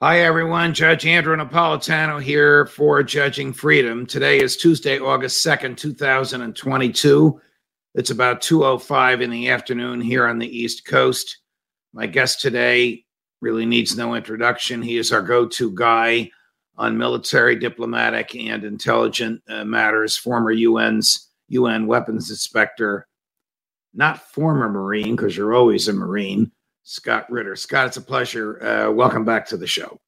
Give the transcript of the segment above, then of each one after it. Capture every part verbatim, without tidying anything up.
Hi, everyone. Judge Andrew Napolitano here for Judging Freedom. Today is Tuesday, August second, two thousand twenty-two. It's about two oh five in the afternoon here on the East Coast. My guest today really needs no introduction. He is our go-to guy on military, diplomatic, and intelligence uh, matters, former U N's U N weapons inspector, not former Marine, because you're always a Marine, Scott Ritter. Scott, it's a pleasure. Uh, welcome back to the show.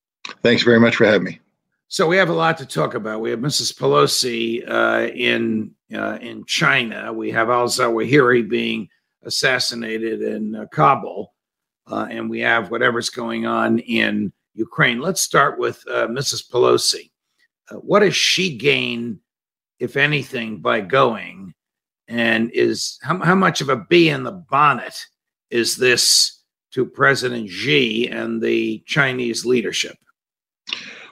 Thanks very much for having me. So we have a lot to talk about. We have Missus Pelosi uh, in uh, in China. We have Al-Zawahiri being assassinated in uh, Kabul. Uh, and we have whatever's going on in Ukraine. Let's start with uh, Missus Pelosi. Uh, what does she gain, if anything, by going? And is how, how much of a bee in the bonnet is this to President Xi and the Chinese leadership?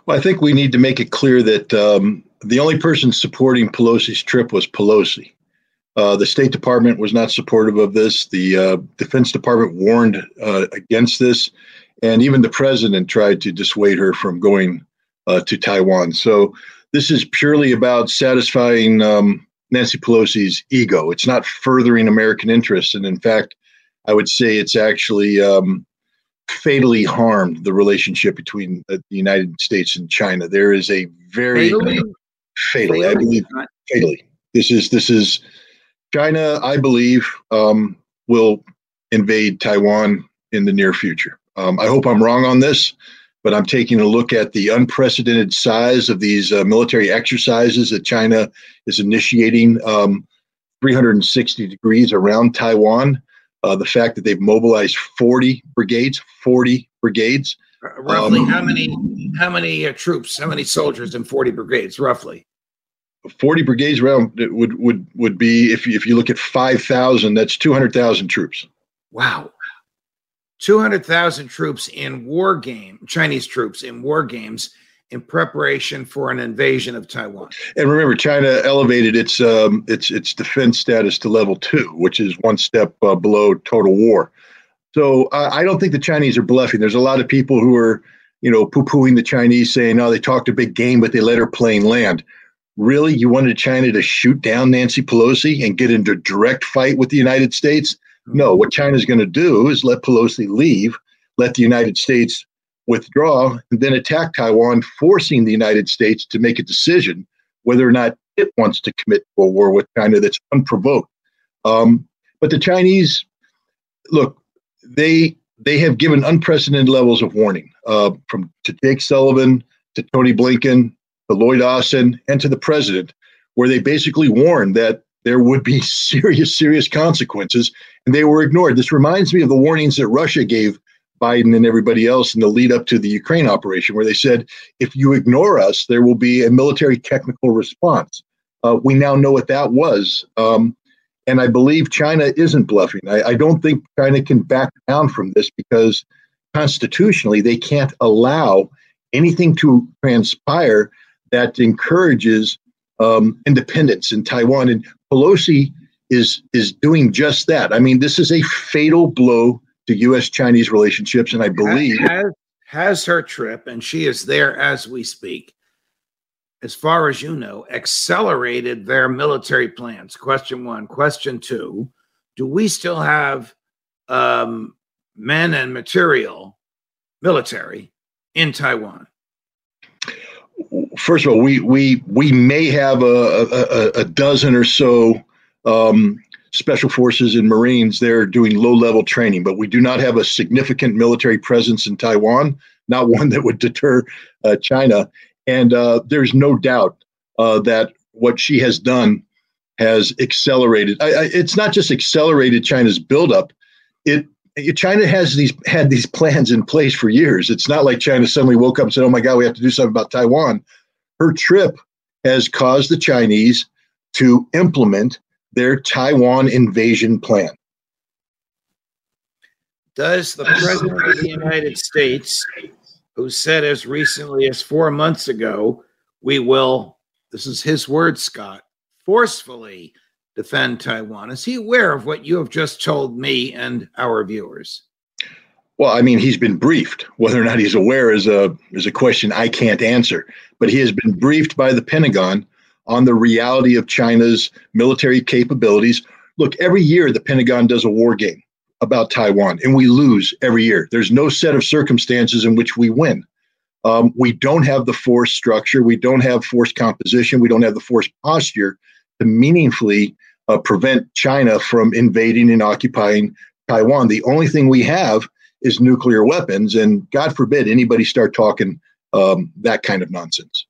Well, I think we need to make it clear that um, the only person supporting Pelosi's trip was Pelosi. Uh, the State Department was not supportive of this. The uh, Defense Department warned uh, against this. And even the president tried to dissuade her from going uh, to Taiwan. So this is purely about satisfying um, Nancy Pelosi's ego. It's not furthering American interests. And in fact, I would say it's actually um, fatally harmed the relationship between uh, the United States and China. There is a very fatally, uh, fatally I believe, fatally. This is this is China. I believe um, will invade Taiwan in the near future. Um, I hope I'm wrong on this, but I'm taking a look at the unprecedented size of these uh, military exercises that China is initiating, um, three hundred sixty degrees around Taiwan. Uh, the fact that they've mobilized forty brigades, forty brigades. Uh, roughly um, how many how many uh, troops, how many soldiers in forty brigades, roughly? forty brigades around would would would be, if you, if you look at five thousand, that's two hundred thousand troops. Wow. two hundred thousand troops in war game, Chinese troops in war games in preparation for an invasion of Taiwan. And remember, China elevated its um, its its defense status to level two, which is one step uh, below total war. So uh, I don't think the Chinese are bluffing. There's a lot of people who are, you know, poo-pooing the Chinese, saying, "Oh, they talked a big game, but they let her plane land." Really, you wanted China to shoot down Nancy Pelosi and get into a direct fight with the United States? No, what China's going to do is let Pelosi leave, let the United States withdraw, and then attack Taiwan, forcing the United States to make a decision whether or not it wants to commit to a war with China that's unprovoked. Um, but the Chinese, look, they they have given unprecedented levels of warning, uh, from to Jake Sullivan, to Tony Blinken, to Lloyd Austin, and to the president, where they basically warned that there would be serious, serious consequences, and they were ignored. This reminds me of the warnings that Russia gave Biden and everybody else in the lead up to the Ukraine operation, where they said, if you ignore us, there will be a military technical response. Uh, we now know what that was. Um, and I believe China isn't bluffing. I, I don't think China can back down from this, because constitutionally, they can't allow anything to transpire that encourages um, independence in Taiwan. And Pelosi is is doing just that. I mean, this is a fatal blow to U S-Chinese relationships, and I believe... Has, has her trip, and she is there as we speak, as far as you know, accelerated their military plans? Question one. Question two, do we still have um, men and material, military, in Taiwan? First of all, we we we may have a, a, a dozen or so um, special forces and Marines there doing low-level training, but we do not have a significant military presence in Taiwan, not one that would deter uh, China. And uh, there's no doubt uh, that what she has done has accelerated. I, I, it's not just accelerated China's buildup. It China has these had these plans in place for years. It's not like China suddenly woke up and said, oh, my God, we have to do something about Taiwan. Her trip has caused the Chinese to implement their Taiwan invasion plan. Does the president of the United States, who said as recently as four months ago, we will, this is his word, Scott, forcefully defend Taiwan, is he aware of what you have just told me and our viewers? Well, I mean, he's been briefed. Whether or not he's aware is a is a question I can't answer. But he has been briefed by the Pentagon on the reality of China's military capabilities. Look, every year the Pentagon does a war game about Taiwan, and we lose every year. There's no set of circumstances in which we win. Um, we don't have the force structure. We don't have force composition. We don't have the force posture to meaningfully uh, prevent China from invading and occupying Taiwan. The only thing we have is nuclear weapons, and God forbid anybody start talking um, that kind of nonsense.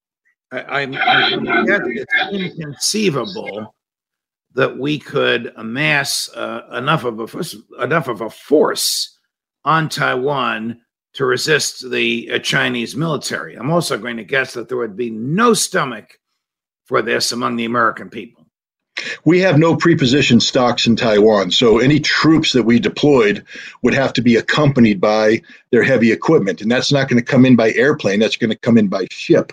I, I'm, I'm it's inconceivable that we could amass uh, enough of a enough of a force on Taiwan to resist the uh, Chinese military. I'm also going to guess that there would be no stomach for this among the American people. We have no prepositioned stocks in Taiwan, so any troops that we deployed would have to be accompanied by their heavy equipment, and that's not going to come in by airplane. That's going to come in by ship.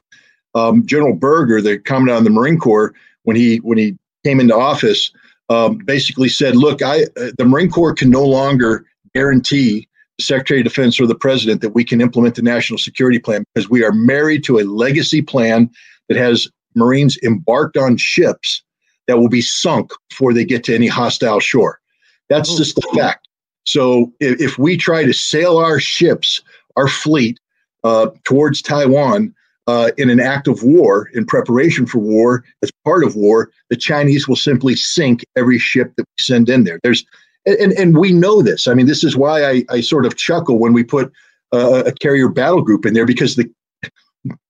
Um, General Berger, the commandant of the Marine Corps, when he when he came into office, um, basically said, look, I uh, the Marine Corps can no longer guarantee the Secretary of Defense or the President that we can implement the National Security Plan, because we are married to a legacy plan that has Marines embarked on ships that will be sunk before they get to any hostile shore. That's oh, just the fact. So if, if we try to sail our ships, our fleet, uh, towards Taiwan uh, in an act of war, in preparation for war, as part of war, the Chinese will simply sink every ship that we send in there. There's, and, and we know this. I mean, this is why I, I sort of chuckle when we put uh, a carrier battle group in there, because the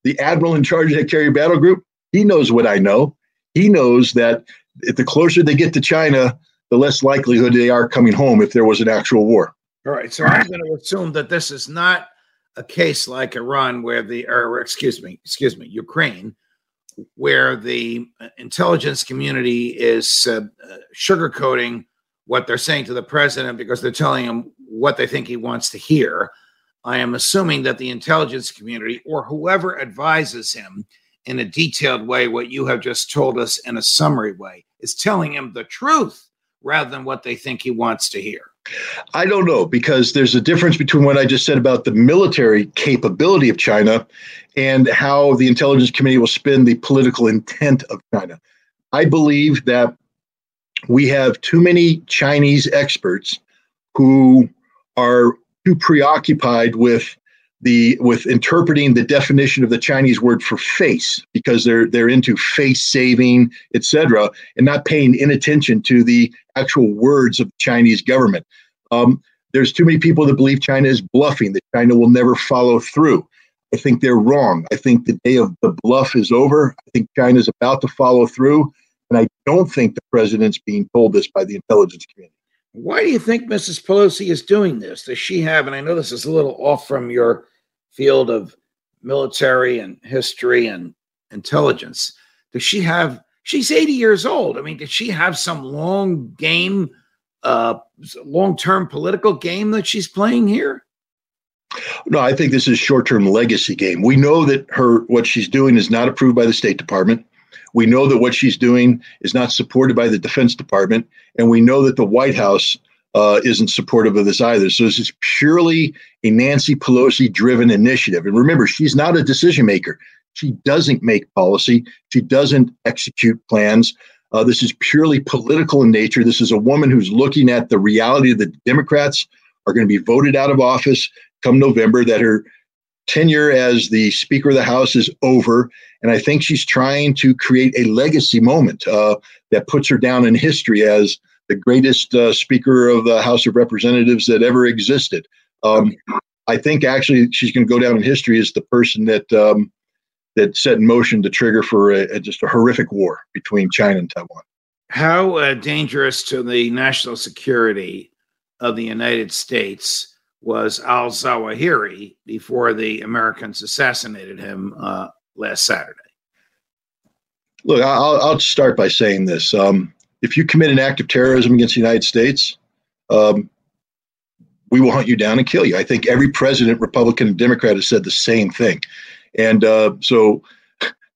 the admiral in charge of that carrier battle group, he knows what I know. He knows that if the closer they get to China, the less likelihood they are coming home if there was an actual war. All right. So I'm going to assume that this is not a case like Iran, where the, or excuse me, excuse me, Ukraine, where the intelligence community is uh, uh, sugarcoating what they're saying to the president because they're telling him what they think he wants to hear. I am assuming that the intelligence community, or whoever advises him in a detailed way, what you have just told us in a summary way, is telling him the truth rather than what they think he wants to hear. I don't know, because there's a difference between what I just said about the military capability of China and how the intelligence committee will spin the political intent of China. I believe that we have too many Chinese experts who are too preoccupied with The with interpreting the definition of the Chinese word for face, because they're they're into face saving, et cetera, and not paying inattention to the actual words of the Chinese government. Um, there's too many people that believe China is bluffing, that China will never follow through. I think they're wrong. I think the day of the bluff is over. I think China is about to follow through, and I don't think the president's being told this by the intelligence community. Why do you think Missus Pelosi is doing this? Does she have, and I know this is a little off from your field of military and history and intelligence, does she have, she's eighty years old. I mean, did she have some long game, uh, long-term political game that she's playing here? No, I think this is short-term legacy game. We know that her, what she's doing is not approved by the State Department. We know that what she's doing is not supported by the Defense Department, and we know that the White House uh, isn't supportive of this either. So this is purely a Nancy Pelosi-driven initiative. And remember, she's not a decision maker. She doesn't make policy. She doesn't execute plans. Uh, this is purely political in nature. This is a woman who's looking at the reality that the Democrats are going to be voted out of office come November, that her tenure as the Speaker of the House is over, and I think she's trying to create a legacy moment uh, that puts her down in history as the greatest uh, Speaker of the House of Representatives that ever existed. Um, I think actually she's going to go down in history as the person that um, that set in motion the trigger for a, a, just a horrific war between China and Taiwan. How uh, dangerous to the national security of the United States was Al-Zawahiri before the Americans assassinated him uh, last Saturday. Look, I'll, I'll start by saying this. Um, if you commit an act of terrorism against the United States, um, we will hunt you down and kill you. I think every president, Republican and Democrat, has said the same thing. And uh, so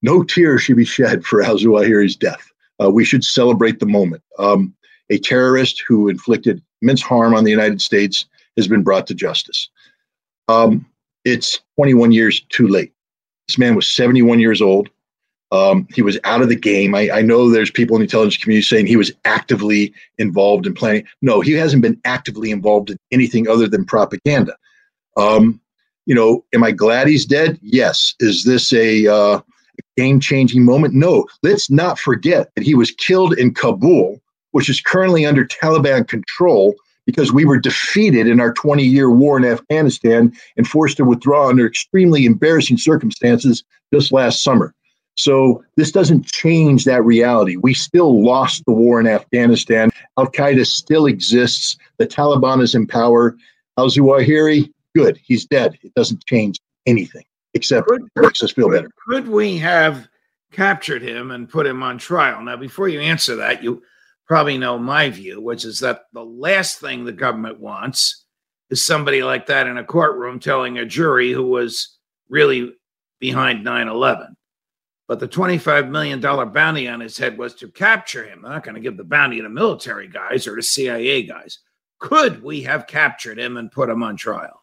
no tears should be shed for Al-Zawahiri's death. Uh, we should celebrate the moment. Um, a terrorist who inflicted immense harm on the United States has been brought to justice. Um, it's twenty-one years too late. This man was seventy-one years old. Um, he was out of the game. I, I know there's people in the intelligence community saying he was actively involved in planning. No, he hasn't been actively involved in anything other than propaganda. Um, you know, am I glad he's dead? Yes. Is this a uh, game-changing moment? No. Let's not forget that he was killed in Kabul, which is currently under Taliban control because we were defeated in our twenty-year war in Afghanistan and forced to withdraw under extremely embarrassing circumstances just last summer. So this doesn't change that reality. We still lost the war in Afghanistan. Al Qaeda still exists. The Taliban is in power. Al-Zawahiri, good. He's dead. It doesn't change anything except could, it makes us feel better. Could we have captured him and put him on trial? Now, before you answer that, you probably know my view, which is that the last thing the government wants is somebody like that in a courtroom telling a jury who was really behind nine eleven. But the twenty-five million dollar bounty on his head was to capture him. They're not going to give the bounty to military guys or to C I A guys. Could we have captured him and put him on trial?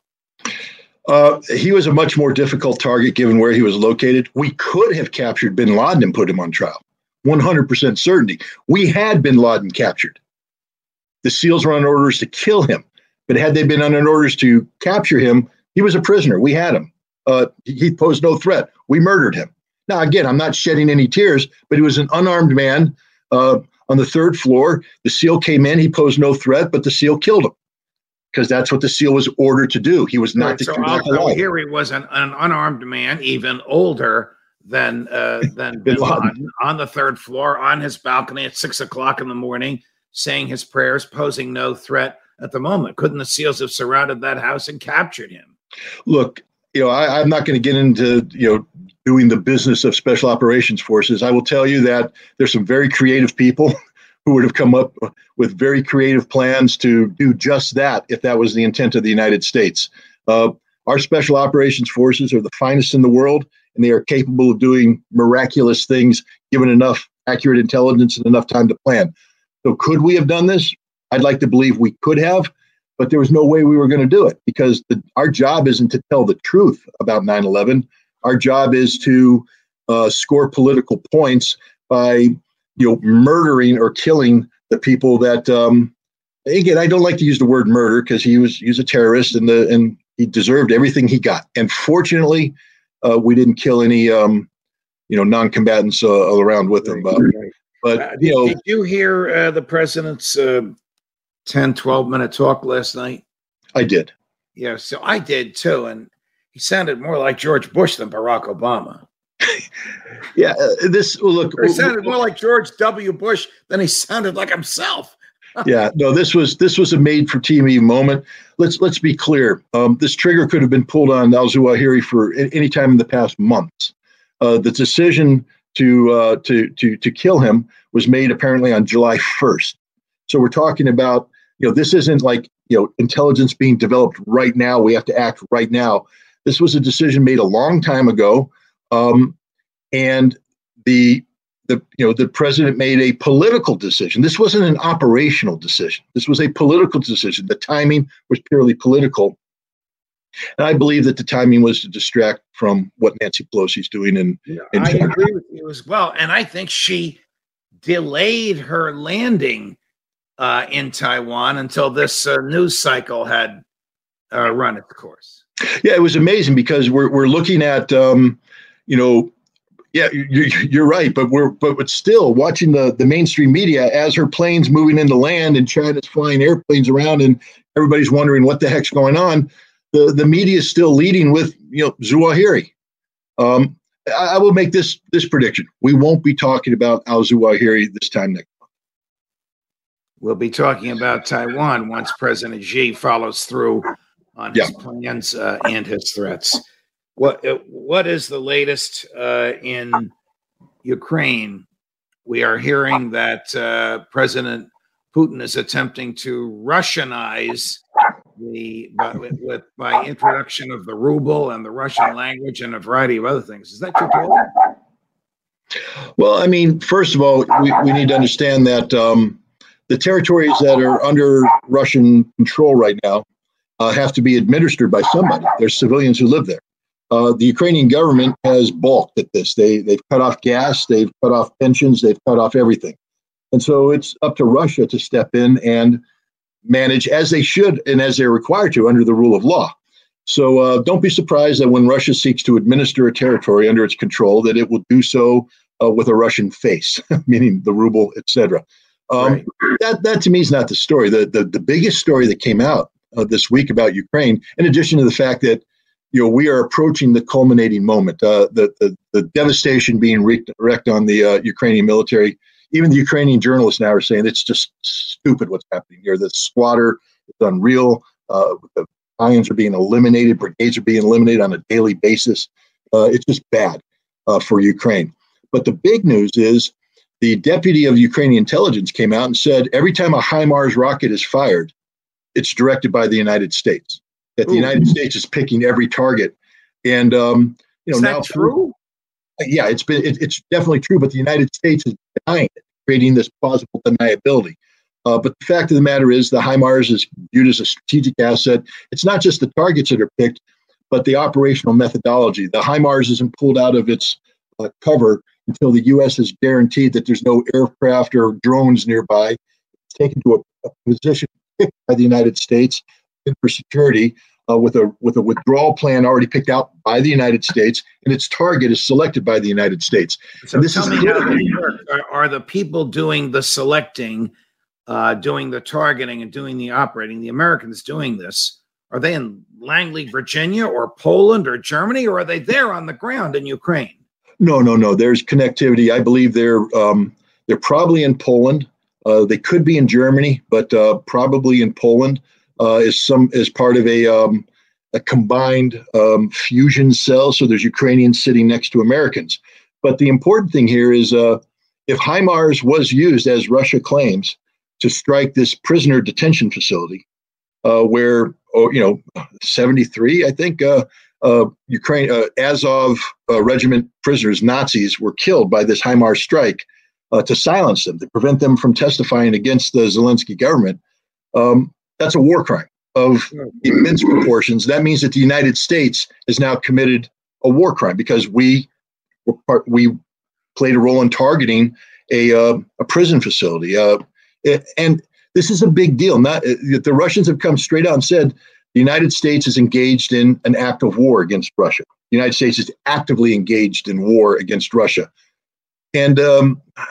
Uh, he was a much more difficult target given where he was located. We could have captured Bin Laden and put him on trial. one hundred percent certainty. We had Bin Laden captured. The SEALs were on orders to kill him. But had they been on orders to capture him, he was a prisoner. We had him. Uh, he posed no threat. We murdered him. Now, again, I'm not shedding any tears, but he was an unarmed man uh, on the third floor. The SEAL came in. He posed no threat, but the SEAL killed him because that's what the SEAL was ordered to do. He was not right, to so kill. Here he was an, an unarmed man, even older than, uh, than Bin Laden, on the third floor, on his balcony at six o'clock in the morning, saying his prayers, posing no threat at the moment. Couldn't the SEALs have surrounded that house and captured him? Look, you know, I, I'm not going to get into, you know, doing the business of special operations forces. I will tell you that there's some very creative people who would have come up with very creative plans to do just that if that was the intent of the United States. Uh, our special operations forces are the finest in the world, and they are capable of doing miraculous things given enough accurate intelligence and enough time to plan. So could we have done this? I'd like to believe we could have, but there was no way we were going to do it because the, our job isn't to tell the truth about nine eleven. Our job is to uh, score political points by, you know, murdering or killing the people that. Um, again, I don't like to use the word murder because he was he was a terrorist and the and he deserved everything he got. And fortunately, uh, we didn't kill any, um, you know, non-combatants uh, around with him. But, but you know, did you hear uh, the president's uh, ten, twelve minute talk last night? I did. Yeah, so I did too, and he sounded more like George Bush than Barack Obama. yeah, uh, this look. He sounded more like George W. Bush than he sounded like himself. yeah, no, this was this was a made-for-T V moment. Let's let's be clear. Um, this trigger could have been pulled on Al-Zawahiri for any time in the past months. Uh, the decision to uh, to to to kill him was made apparently on July first. So we're talking about, you know, this isn't like, you know, intelligence being developed right now. We have to act right now. This was a decision made a long time ago, um, and the the you know the president made a political decision. This wasn't an operational decision. This was a political decision. The timing was purely political, and I believe that the timing was to distract from what Nancy Pelosi's doing. And yeah, I agree with you as well. And I think she delayed her landing uh, in Taiwan until this uh, news cycle had uh, run its course. Yeah, it was amazing because we're we're looking at, um, you know, yeah, you're, you're right, but we're but but still watching the the mainstream media as her plane's moving into land and China's flying airplanes around and everybody's wondering what the heck's going on. The the media is still leading with, you know, Zawahiri. Um, I, I will make this this prediction: we won't be talking about Al-Zawahiri this time next month. We'll be talking about Taiwan once President Xi follows through on his yeah. plans uh, and his threats. What What is the latest uh, in Ukraine? We are hearing that uh, President Putin is attempting to Russianize the by, with, by introduction of the ruble and the Russian language and a variety of other things. Is that your goal? Well, I mean, first of all, we, we need to understand that um, the territories that are under Russian control right now uh, have to be administered by somebody. There's civilians who live there. Uh, the Ukrainian government has balked at this. They, they've cut off gas, they've cut off pensions, they've cut off everything. And so it's up to Russia to step in and manage as they should and as they're required to under the rule of law. So uh, don't be surprised that when Russia seeks to administer a territory under its control, that it will do so uh, with a Russian face, meaning the ruble, et cetera. Um, right. That that to me is not the story. The the, the biggest story that came out uh, this week about Ukraine, in addition to the fact that you know we are approaching the culminating moment, uh, the, the the devastation being wreaked on the uh, Ukrainian military. Even the Ukrainian journalists now are saying it's just stupid what's happening here. The slaughter is unreal. Uh, the battalions are being eliminated. Brigades are being eliminated on a daily basis. Uh, it's just bad uh, for Ukraine. But the big news is, the deputy of Ukrainian intelligence came out and said, every time a HIMARS rocket is fired, it's directed by the United States. That the Ooh. United States is picking every target. And, um, you know, is that now true? Yeah, it's been it, it's definitely true. But the United States is denying it, creating this plausible deniability. Uh, but the fact of the matter is, the HIMARS is viewed as a strategic asset. It's not just the targets that are picked, but the operational methodology. The HIMARS isn't pulled out of its uh, cover until the U S is guaranteed that there's no aircraft or drones nearby. It's taken to a, a position picked by the United States for security uh, with a with a withdrawal plan already picked out by the United States, and its target is selected by the United States. So and this tell is me how they work. Are, are the people doing the selecting, uh, doing the targeting, and doing the operating, the Americans doing this? Are they in Langley, Virginia, or Poland, or Germany, or are they there on the ground in Ukraine? No, no, no. There's connectivity. I believe they're um, they're probably in Poland. Uh, they could be in Germany, but uh, probably in Poland uh, is some is part of a um, a combined um, fusion cell. So there's Ukrainians sitting next to Americans. But the important thing here is uh, if HIMARS was used, as Russia claims, to strike this prisoner detention facility, uh, where oh, you know seventy-three, I think. Uh, Uh, Ukraine uh, Azov uh, regiment prisoners, Nazis, were killed by this HIMARS strike uh, to silence them, to prevent them from testifying against the Zelensky government. Um, that's a war crime of immense proportions. That means that the United States has now committed a war crime because we were part, we played a role in targeting a uh, a prison facility. Uh, and this is a big deal. Not the Russians have come straight out and said, the United States is engaged in an act of war against Russia. The United States is actively engaged in war against Russia. And um,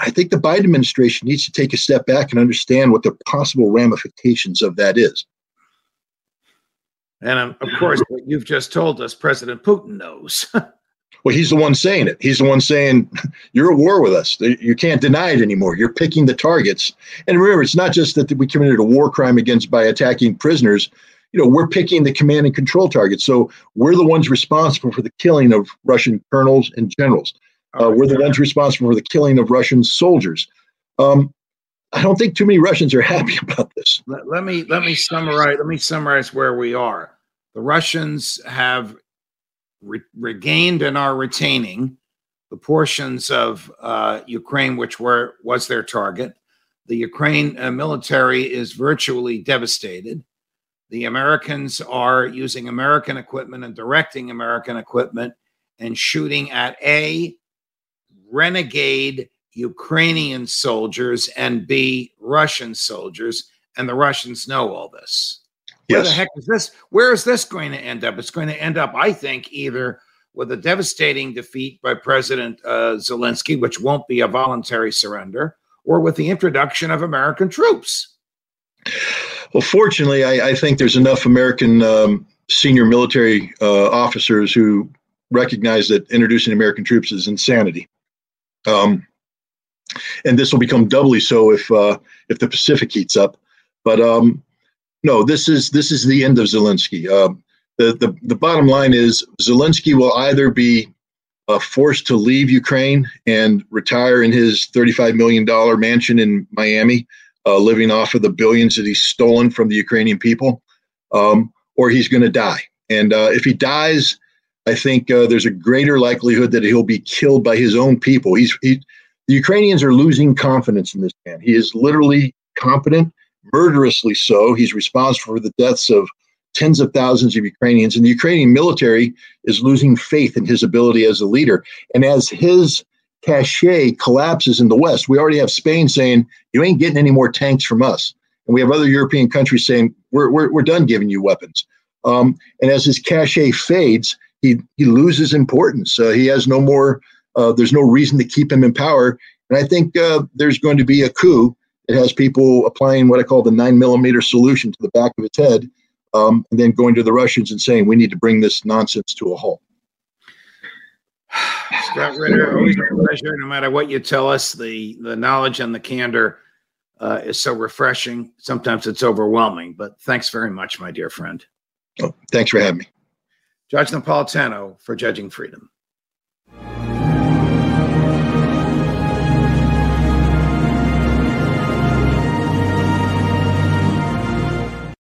I think the Biden administration needs to take a step back and understand what the possible ramifications of that is. And um, of course, what you've just told us, President Putin knows. Well, he's the one saying it. He's the one saying, you're at war with us. You can't deny it anymore. You're picking the targets. And remember, it's not just that we committed a war crime against by attacking prisoners. You know, we're picking the command and control targets. So we're the ones responsible for the killing of Russian colonels and generals. Uh, oh, we're yeah. the ones responsible for the killing of Russian soldiers. Um, I don't think too many Russians are happy about this. Let, let me let me summarize. Let me summarize where we are. The Russians have re regained and are retaining the portions of uh, Ukraine which were was their target. The Ukraine uh, military is virtually devastated. The Americans are using American equipment and directing American equipment and shooting at A, renegade Ukrainian soldiers, and B, Russian soldiers, and the Russians know all this. Yes. Where the heck is this? Where is this going to end up? It's going to end up, I think, either with a devastating defeat by President uh, Zelensky, which won't be a voluntary surrender, or with the introduction of American troops. Well, fortunately, I, I think there's enough American um, senior military uh, officers who recognize that introducing American troops is insanity. Um, And this will become doubly so if uh, if the Pacific heats up. But um, no, this is this is the end of Zelensky. Uh, the, the the bottom line is Zelensky will either be uh, forced to leave Ukraine and retire in his thirty-five million dollar mansion in Miami, uh, living off of the billions that he's stolen from the Ukrainian people, um, or he's going to die. And uh, if he dies, I think uh, there's a greater likelihood that he'll be killed by his own people. He's he. The Ukrainians are losing confidence in this man. He is literally competent, murderously so. He's responsible for the deaths of tens of thousands of Ukrainians. And the Ukrainian military is losing faith in his ability as a leader. And as his cachet collapses in the West, we already have Spain saying, you ain't getting any more tanks from us. And we have other European countries saying, we're, we're, we're done giving you weapons. Um, and as his cachet fades, he, he loses importance. Uh, he has no more... Uh, there's no reason to keep him in power. And I think uh, there's going to be a coup that has people applying what I call the nine millimeter solution to the back of its head, um, and then going to the Russians and saying, we need to bring this nonsense to a halt. Scott Ritter, always a pleasure. No matter what you tell us, the, the knowledge and the candor uh, is so refreshing. Sometimes it's overwhelming, but thanks very much, my dear friend. Oh, thanks for having me. Judge Napolitano for Judging Freedom.